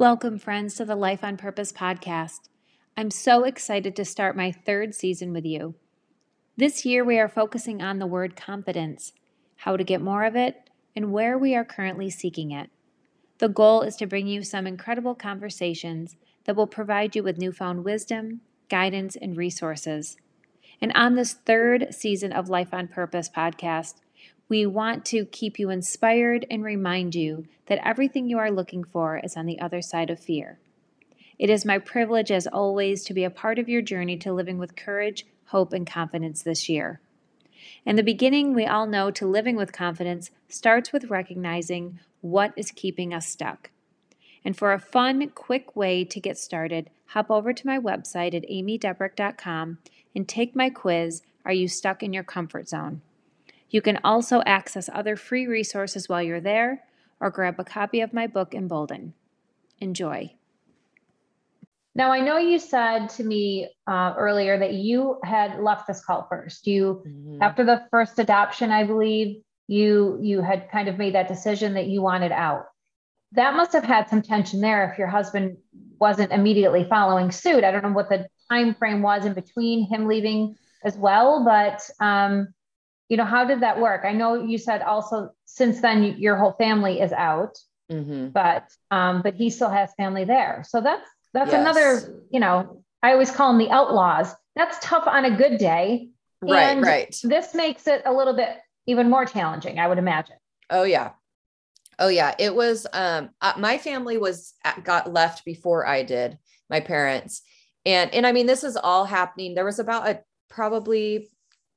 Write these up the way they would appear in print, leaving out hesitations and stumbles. Welcome, friends, to the Life on Purpose podcast. I'm so excited to start my third season with you. This year, we are focusing on the word confidence, how to get more of it, and where we are currently seeking it. The goal is to bring you some incredible conversations that will provide you with newfound wisdom, guidance, and resources. And on this third season of Life on Purpose podcast, we want to keep you inspired and remind you that everything you are looking for is on the other side of fear. It is my privilege, as always, to be a part of your journey to living with courage, hope, and confidence this year. In the beginning, we all know to living with confidence starts with recognizing what is keeping us stuck. And for a fun, quick way to get started, hop over to my website at amydebrecht.com and take my quiz, Are You Stuck in Your Comfort Zone? You can also access other free resources while you're there or grab a copy of my book, Embolden. Enjoy. Now, I know you said to me earlier that you had left this cult first. You, after the first adoption, I believe, you had kind of made that decision that you wanted out. That must have had some tension there if your husband wasn't immediately following suit. I don't know what the time frame was in between him leaving as well, but you know, how did that work? I know you said also since then your whole family is out, but he still has family there. So that's yes. Another, you know, I always call them the outlaws. That's tough on a good day. Right. This makes it a little bit even more challenging, I would imagine. Oh yeah. It was, my family got left before I did, my parents. And I mean, this is all happening. There was about a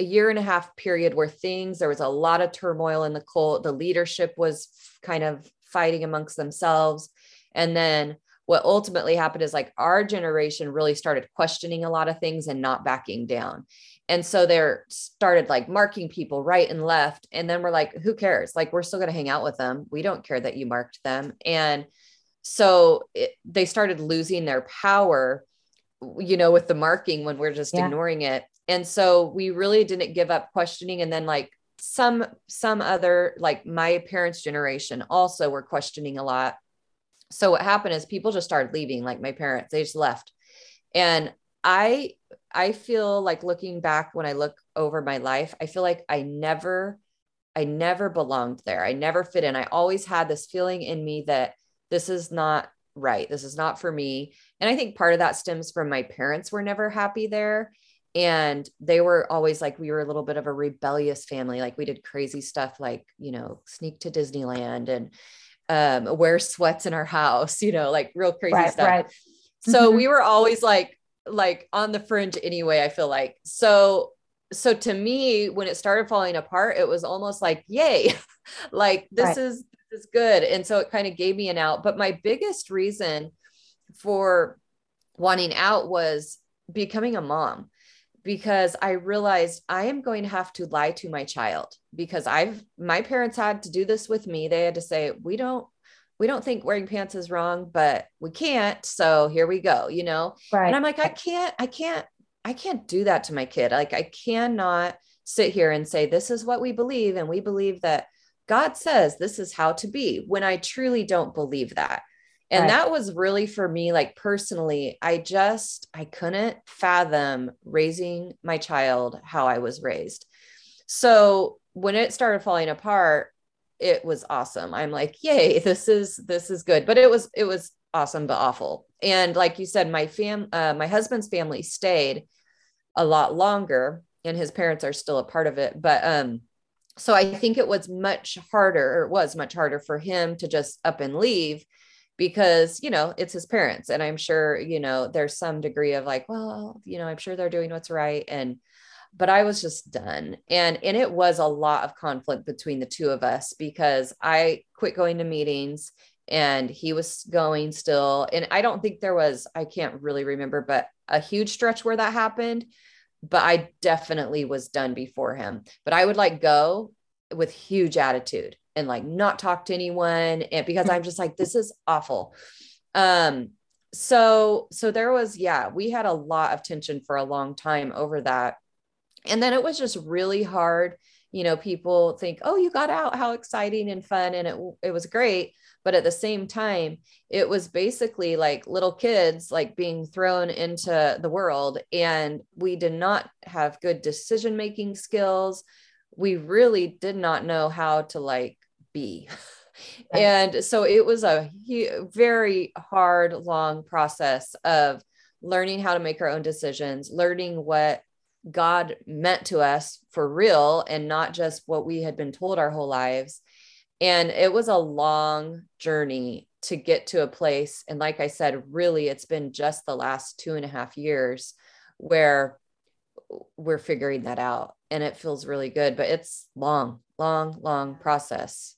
year and a half period where there was a lot of turmoil in the cult. The leadership was kind of fighting amongst themselves. And then what ultimately happened is like our generation really started questioning a lot of things and not backing down. And so there started like marking people right and left. And then we're like, who cares? Like, we're still going to hang out with them. We don't care that you marked them. And so they started losing their power, you know, with the marking when we're just ignoring it. And so we really didn't give up questioning. And then like some other, like my parents' generation also were questioning a lot. So what happened is people just started leaving, like my parents, they just left. And I feel like looking back, when I look over my life, I feel like I never belonged there. I never fit in. I always had this feeling in me that this is not right. This is not for me. And I think part of that stems from my parents were never happy there. And they were always like, we were a little bit of a rebellious family. Like we did crazy stuff, like, you know, sneak to Disneyland and wear sweats in our house, you know, like real crazy stuff. Right. So we were always like on the fringe anyway, I feel like. So to me, when it started falling apart, it was almost like, yay, like this is good. And so it kind of gave me an out. But my biggest reason for wanting out was becoming a mom, because I realized I am going to have to lie to my child, because my parents had to do this with me. They had to say, we don't think wearing pants is wrong, but we can't. So here we go, you know? Right. And I'm like, I can't do that to my kid. Like I cannot sit here and say, this is what we believe. And we believe that God says, this is how to be, when I truly don't believe that. And that was really for me, like personally, I couldn't fathom raising my child how I was raised. So when it started falling apart, it was awesome. I'm like, yay, this is good. But it was awesome, but awful. And like you said, my husband's family stayed a lot longer, and his parents are still a part of it. But, so I think it was much harder for him to just up and leave, because, you know, it's his parents. And I'm sure, you know, there's some degree of like, well, you know, I'm sure they're doing what's right. But I was just done. And it was a lot of conflict between the two of us, because I quit going to meetings and he was going still. And I don't think I can't really remember, but a huge stretch where that happened, but I definitely was done before him. But I would like go with huge attitude and like not talk to anyone, and because I'm just like, this is awful. So there was, we had a lot of tension for a long time over that. And then it was just really hard you know, people think, oh, you got out, how exciting and fun. And it was great. But at the same time, it was basically like little kids, like being thrown into the world. And we did not have good decision-making skills. We really did not know how to like be. Right. And so it was a very hard, long process of learning how to make our own decisions, learning what God meant to us for real and not just what we had been told our whole lives. And it was a long journey to get to a place. And like I said, really, it's been just the last 2.5 years where we're figuring that out, and it feels really good, but it's long process.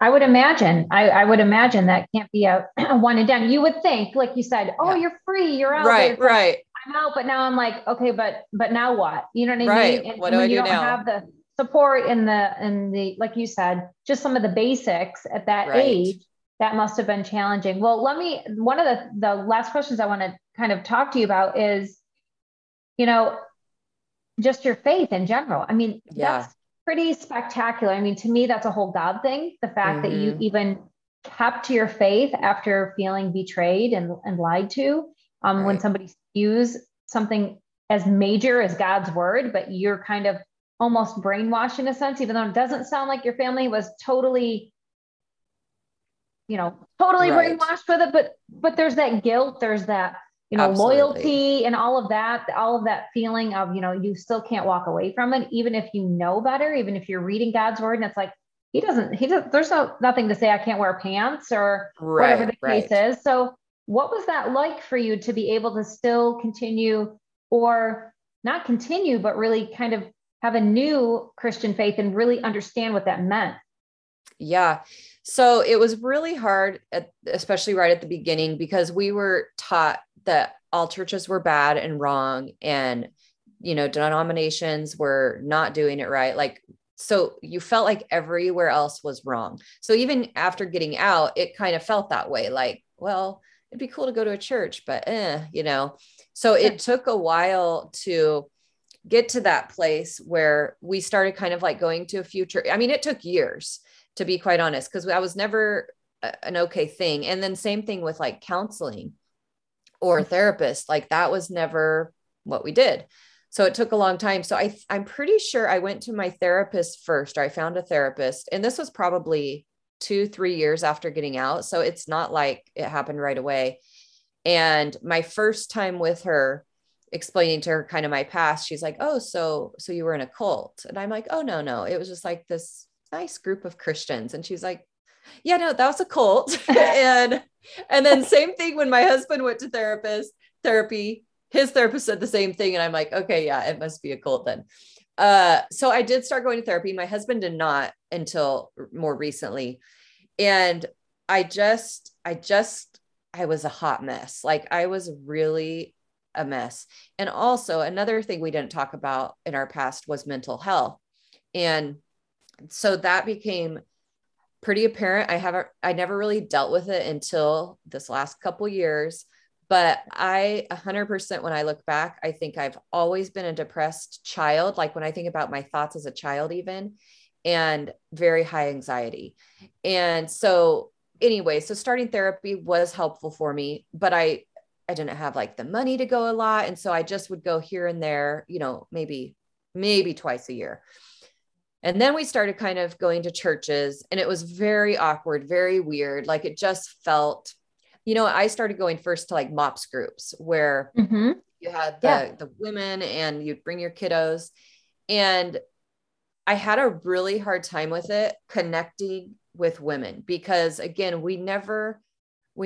I would imagine. I would imagine that can't be a one and done. You would think, like you said, oh, yeah. You're free. You're out. Right, like, right. I'm out, but now I'm like, okay, but now what? You know what I right. mean? And what do I do now? You don't have the support in the, like you said, just some of the basics at that right. age. That must've been challenging. Well, one of the last questions I want to kind of talk to you about is, you know, just your faith in general. I mean, yeah. that's pretty spectacular. I mean, to me, that's a whole God thing. The fact mm-hmm. that you even kept to your faith after feeling betrayed and lied to, right. when somebody spews something as major as God's word, but you're kind of almost brainwashed in a sense, even though it doesn't sound like your family was totally, you know, totally right. brainwashed with it, but there's that guilt, there's that, you know, absolutely. Loyalty and all of that feeling of, you know, you still can't walk away from it. Even if you know better, even if you're reading God's word and it's like, he doesn't, there's nothing to say, I can't wear pants or right, whatever the right. case is. So what was that like for you to be able to still continue or not continue, but really kind of have a new Christian faith and really understand what that meant? Yeah. So it was really hard, especially right at the beginning, because we were taught that all churches were bad and wrong and, you know, denominations were not doing it right. Like, so you felt like everywhere else was wrong. So even after getting out, it kind of felt that way. Like, well, it'd be cool to go to a church, but you know, so it took a while to get to that place where we started kind of like going to a few church. I mean, it took years, to be quite honest, because I was never an okay thing. And then same thing with like counseling or therapist, like that was never what we did. So it took a long time. So I'm pretty sure I went to my therapist first, or I found a therapist, and this was probably 2-3 years after getting out. So it's not like it happened right away. And my first time with her, explaining to her kind of my past, she's like, oh, so you were in a cult. And I'm like, oh, no. It was just like this nice group of Christians. And she's like, yeah, no, that was a cult. and then same thing when my husband went to therapy, his therapist said the same thing. And I'm like, okay, yeah, it must be a cult then. So I did start going to therapy. My husband did not until more recently. And I was a hot mess. Like I was really a mess. And also another thing we didn't talk about in our past was mental health. And so that became pretty apparent. I never really dealt with it until this last couple years, but 100%, when I look back, I think I've always been a depressed child. Like when I think about my thoughts as a child, even, and very high anxiety. And so anyway, so starting therapy was helpful for me, but I didn't have like the money to go a lot. And so I just would go here and there, you know, maybe twice a year. And then we started kind of going to churches, and it was very awkward, very weird. Like it just felt, you know, I started going first to like MOPS groups where mm-hmm. you had the women and you'd bring your kiddos, and I had a really hard time with it, connecting with women, because again, we never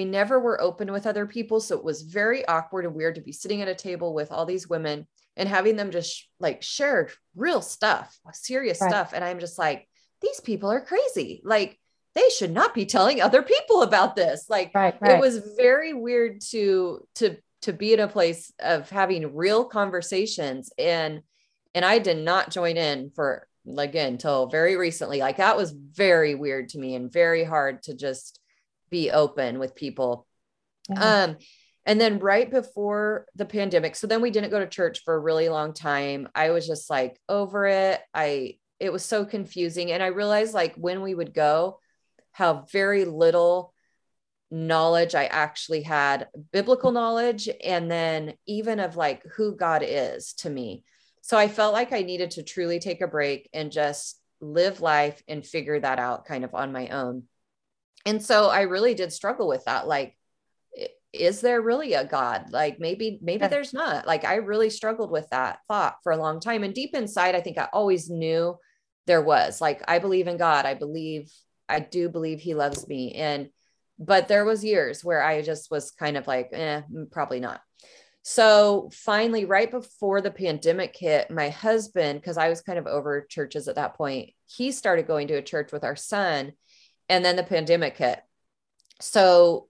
were open with other people. So it was very awkward and weird to be sitting at a table with all these women and having them just like share real stuff, serious right. stuff. And I'm just like, these people are crazy. Like they should not be telling other people about this. Like right. It was very weird to be in a place of having real conversations. And I did not join in for, again, until very recently. Like that was very weird to me and very hard to just be open with people. Yeah. And then right before the pandemic, so then we didn't go to church for a really long time. I was just like over it. I it was so confusing. And I realized, like, when we would go, how very little knowledge I actually had, biblical knowledge, and then even of like who God is to me. So I felt like I needed to truly take a break and just live life and figure that out kind of on my own. And so I really did struggle with that. Like, is there really a God? Like maybe there's not. Like, I really struggled with that thought for a long time. And deep inside, I think I always knew there was, like, I believe in God. I do believe he loves me. But there was years where I just was kind of like, probably not. So finally, right before the pandemic hit, my husband, cause I was kind of over churches at that point, he started going to a church with our son, and then the pandemic hit. So,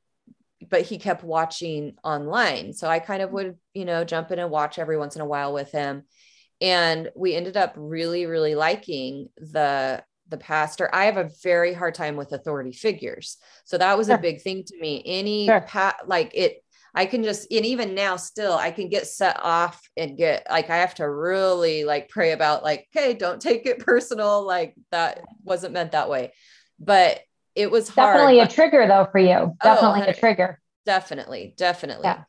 but he kept watching online. So I kind of would, jump in and watch every once in a while with him. And we ended up really, really liking the pastor. I have a very hard time with authority figures. So that was a big thing to me. I can just, and even now still, I can get set off and get like, I have to really like pray about like, hey, don't take it personal. Like that wasn't meant that way, but it was hard. Definitely a trigger though for you. Definitely a trigger. Definitely. Yeah.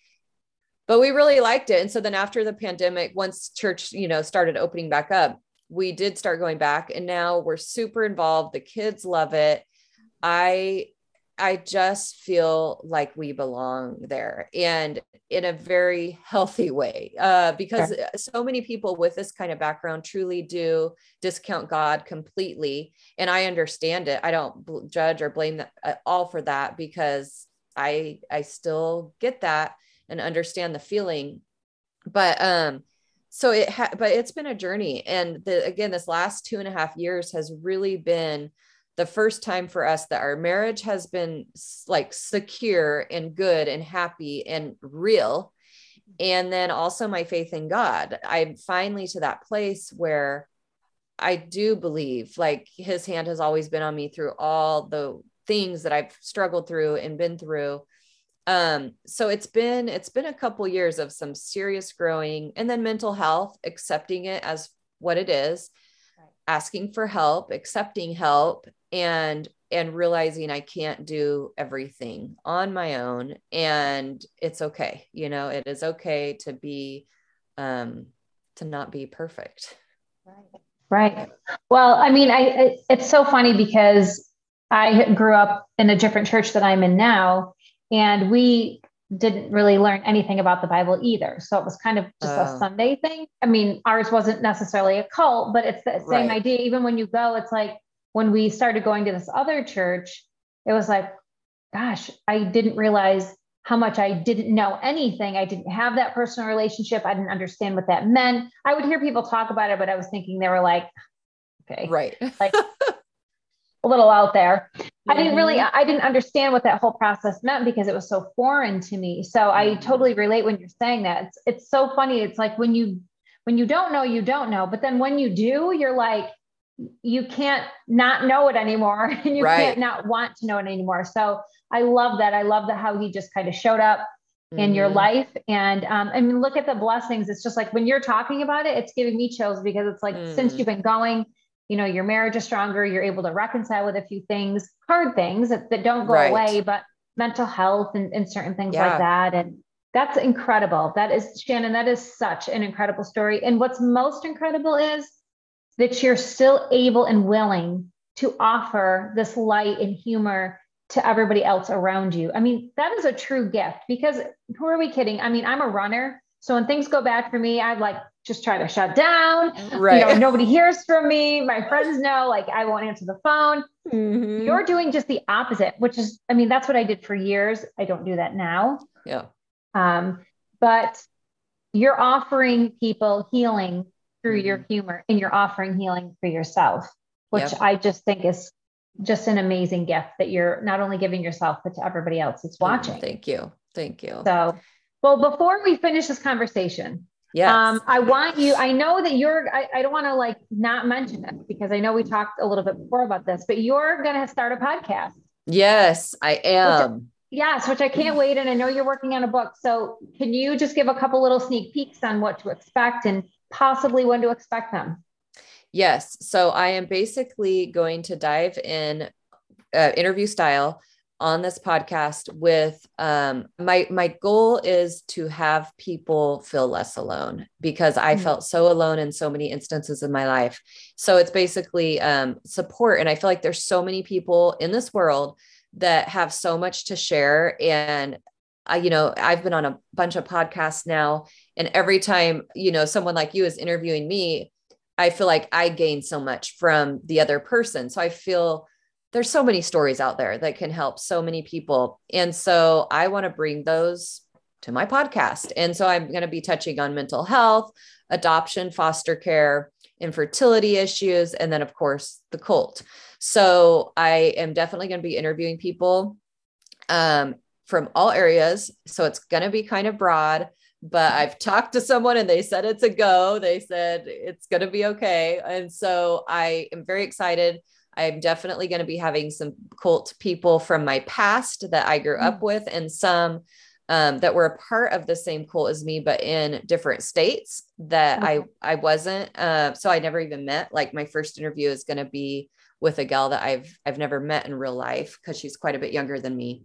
But we really liked it. And so then after the pandemic, once church, started opening back up, we did start going back, and now we're super involved. The kids love it. I just feel like we belong there, and in a very healthy way, because so many people with this kind of background truly do discount God completely. And I understand it. I don't judge or blame them at all for that, because I still get that and understand the feeling, but, but it's been a journey. And again, this last 2.5 years has really been the first time for us that our marriage has been like secure and good and happy and real. And then also my faith in God. I'm finally to that place where I do believe like his hand has always been on me through all the things that I've struggled through and been through. So it's been a couple years of some serious growing, and then mental health, accepting it as what it is, asking for help, accepting help, and realizing I can't do everything on my own, and it's okay. It is okay to be, to not be perfect. Right. Well, it's so funny because I grew up in a different church that I'm in now, and we didn't really learn anything about the Bible either. So it was kind of just a Sunday thing. Ours wasn't necessarily a cult, but it's the same idea. Even when you go, it's like when we started going to this other church, it was like, gosh, I didn't realize how much I didn't know anything. I didn't have that personal relationship. I didn't understand what that meant. I would hear people talk about it, but I was thinking they were like, okay, right. Like a little out there. I didn't understand what that whole process meant because it was so foreign to me. So I totally relate when you're saying that. It's so funny. It's like when you don't know, you don't know, but then when you do, you're like, you can't not know it anymore, and you can't not want to know it anymore. So I love that. I love that how he just kind of showed up in your life. And, look at the blessings. It's just like, when you're talking about it, it's giving me chills because it's like, since you've been going, your marriage is stronger. You're able to reconcile with a few things, hard things that don't go away, but mental health and certain things like that. And that's incredible. That is, Shannon, that is such an incredible story. And what's most incredible is that you're still able and willing to offer this light and humor to everybody else around you. That is a true gift, because who are we kidding? I'm a runner. So when things go bad for me, I'd like just try to shut down. Nobody hears from me. My friends know, like, I won't answer the phone. Mm-hmm. You're doing just the opposite, which is, that's what I did for years. I don't do that now. Yeah. But you're offering people healing through your humor, and you're offering healing for yourself, which I just think is just an amazing gift that you're not only giving yourself, but to everybody else that's watching. Thank you. So, well, before we finish this conversation, I don't want to like not mention it, because I know we talked a little bit before about this, but you're going to start a podcast. Yes, I am. Which I can't wait. And I know you're working on a book. So can you just give a couple little sneak peeks on what to expect and possibly when to expect them? Yes. So I am basically going to dive in interview style on this podcast with, my goal is to have people feel less alone, because I felt so alone in so many instances in my life. So it's basically, support. And I feel like there's so many people in this world that have so much to share. And I've been on a bunch of podcasts now, and every time, someone like you is interviewing me, I feel like I gain so much from the other person. So I feel there's so many stories out there that can help so many people. And so I want to bring those to my podcast. And so I'm going to be touching on mental health, adoption, foster care, infertility issues, and then of course the cult. So I am definitely going to be interviewing people, from all areas. So it's going to be kind of broad, but I've talked to someone and they said it's a go. They said it's going to be okay. And so I am very excited. I'm definitely going to be having some cult people from my past that I grew up with, and some that were a part of the same cult as me, but in different states that I wasn't. So I never even met. Like my first interview is going to be with a gal that I've never met in real life, because she's quite a bit younger than me.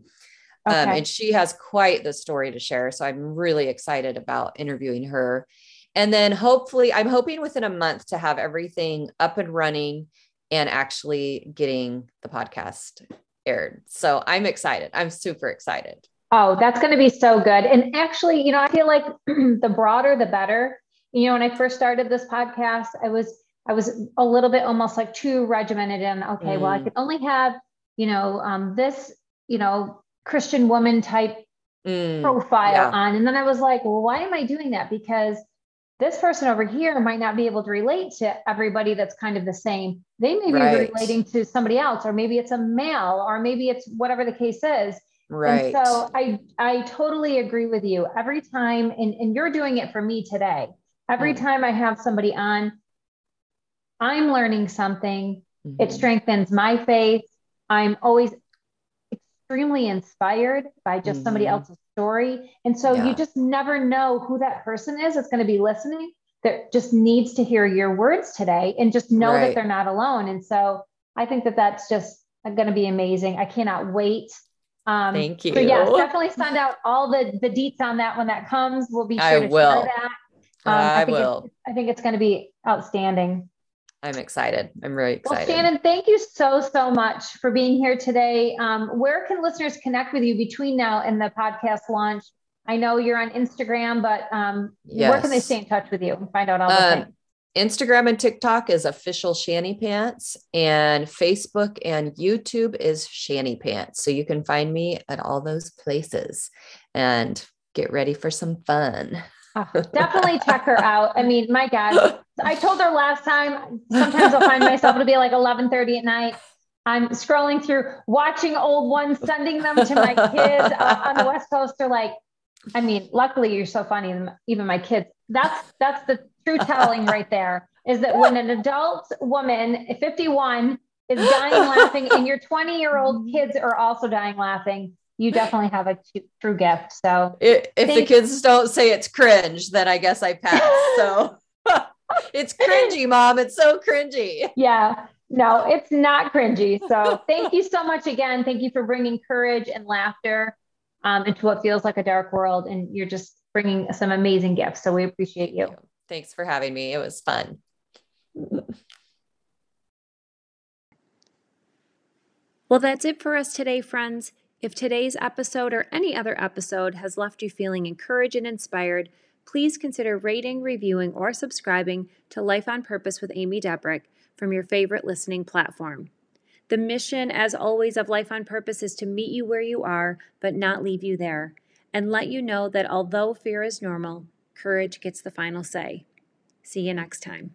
Okay. And she has quite the story to share. So I'm really excited about interviewing her. And then hopefully, I'm hoping within a month to have everything up and running and actually getting the podcast aired. So I'm excited. I'm super excited. Oh, that's going to be so good. And actually, I feel like the broader, the better. When I first started this podcast, I was a little bit almost like too regimented, and well, I can only have, this, Christian woman type profile on. And then I was like, well, why am I doing that? Because this person over here might not be able to relate to everybody that's kind of the same. They may be relating to somebody else, or maybe it's a male, or maybe it's whatever the case is. Right. And so I totally agree with you. Every time, and you're doing it for me today, every time I have somebody on, I'm learning something. Mm-hmm. It strengthens my faith. I'm always extremely inspired by just somebody else's story. And so you just never know who that person is that's going to be listening, that just needs to hear your words today, and just know that they're not alone. And so I think that that's just going to be amazing. I cannot wait. Thank you. So definitely send out all the deets on that when that comes. We'll be sure to share that. I think it's going to be outstanding. I'm excited. I'm really excited. Well, Shannon, thank you so much for being here today. Where can listeners connect with you between now and the podcast launch? I know you're on Instagram, but where can they stay in touch with you and find out all the things? Instagram and TikTok is official Shanny Pants, and Facebook and YouTube is Shanny Pants. So you can find me at all those places, and get ready for some fun. Definitely check her out. I mean, my God, I told her last time, sometimes I'll find myself to be like 11:30 at night. I'm scrolling through, watching old ones, sending them to my kids on the West Coast. They're like, I mean, luckily you're so funny. And even my kids, that's the true telling right there, is that when an adult woman, 51, is dying laughing, and your 20-year-old kids are also dying laughing, you definitely have a true gift. So if the kids don't say it's cringe, then I guess I pass. So it's cringy, Mom. It's so cringy. Yeah, no, it's not cringy. So thank you so much again. Thank you for bringing courage and laughter into what feels like a dark world. And you're just bringing some amazing gifts. So we appreciate you. Thanks for having me. It was fun. Well, that's it for us today, friends. If today's episode or any other episode has left you feeling encouraged and inspired, please consider rating, reviewing, or subscribing to Life on Purpose with Amy Debrecht from your favorite listening platform. The mission, as always, of Life on Purpose is to meet you where you are, but not leave you there, and let you know that although fear is normal, courage gets the final say. See you next time.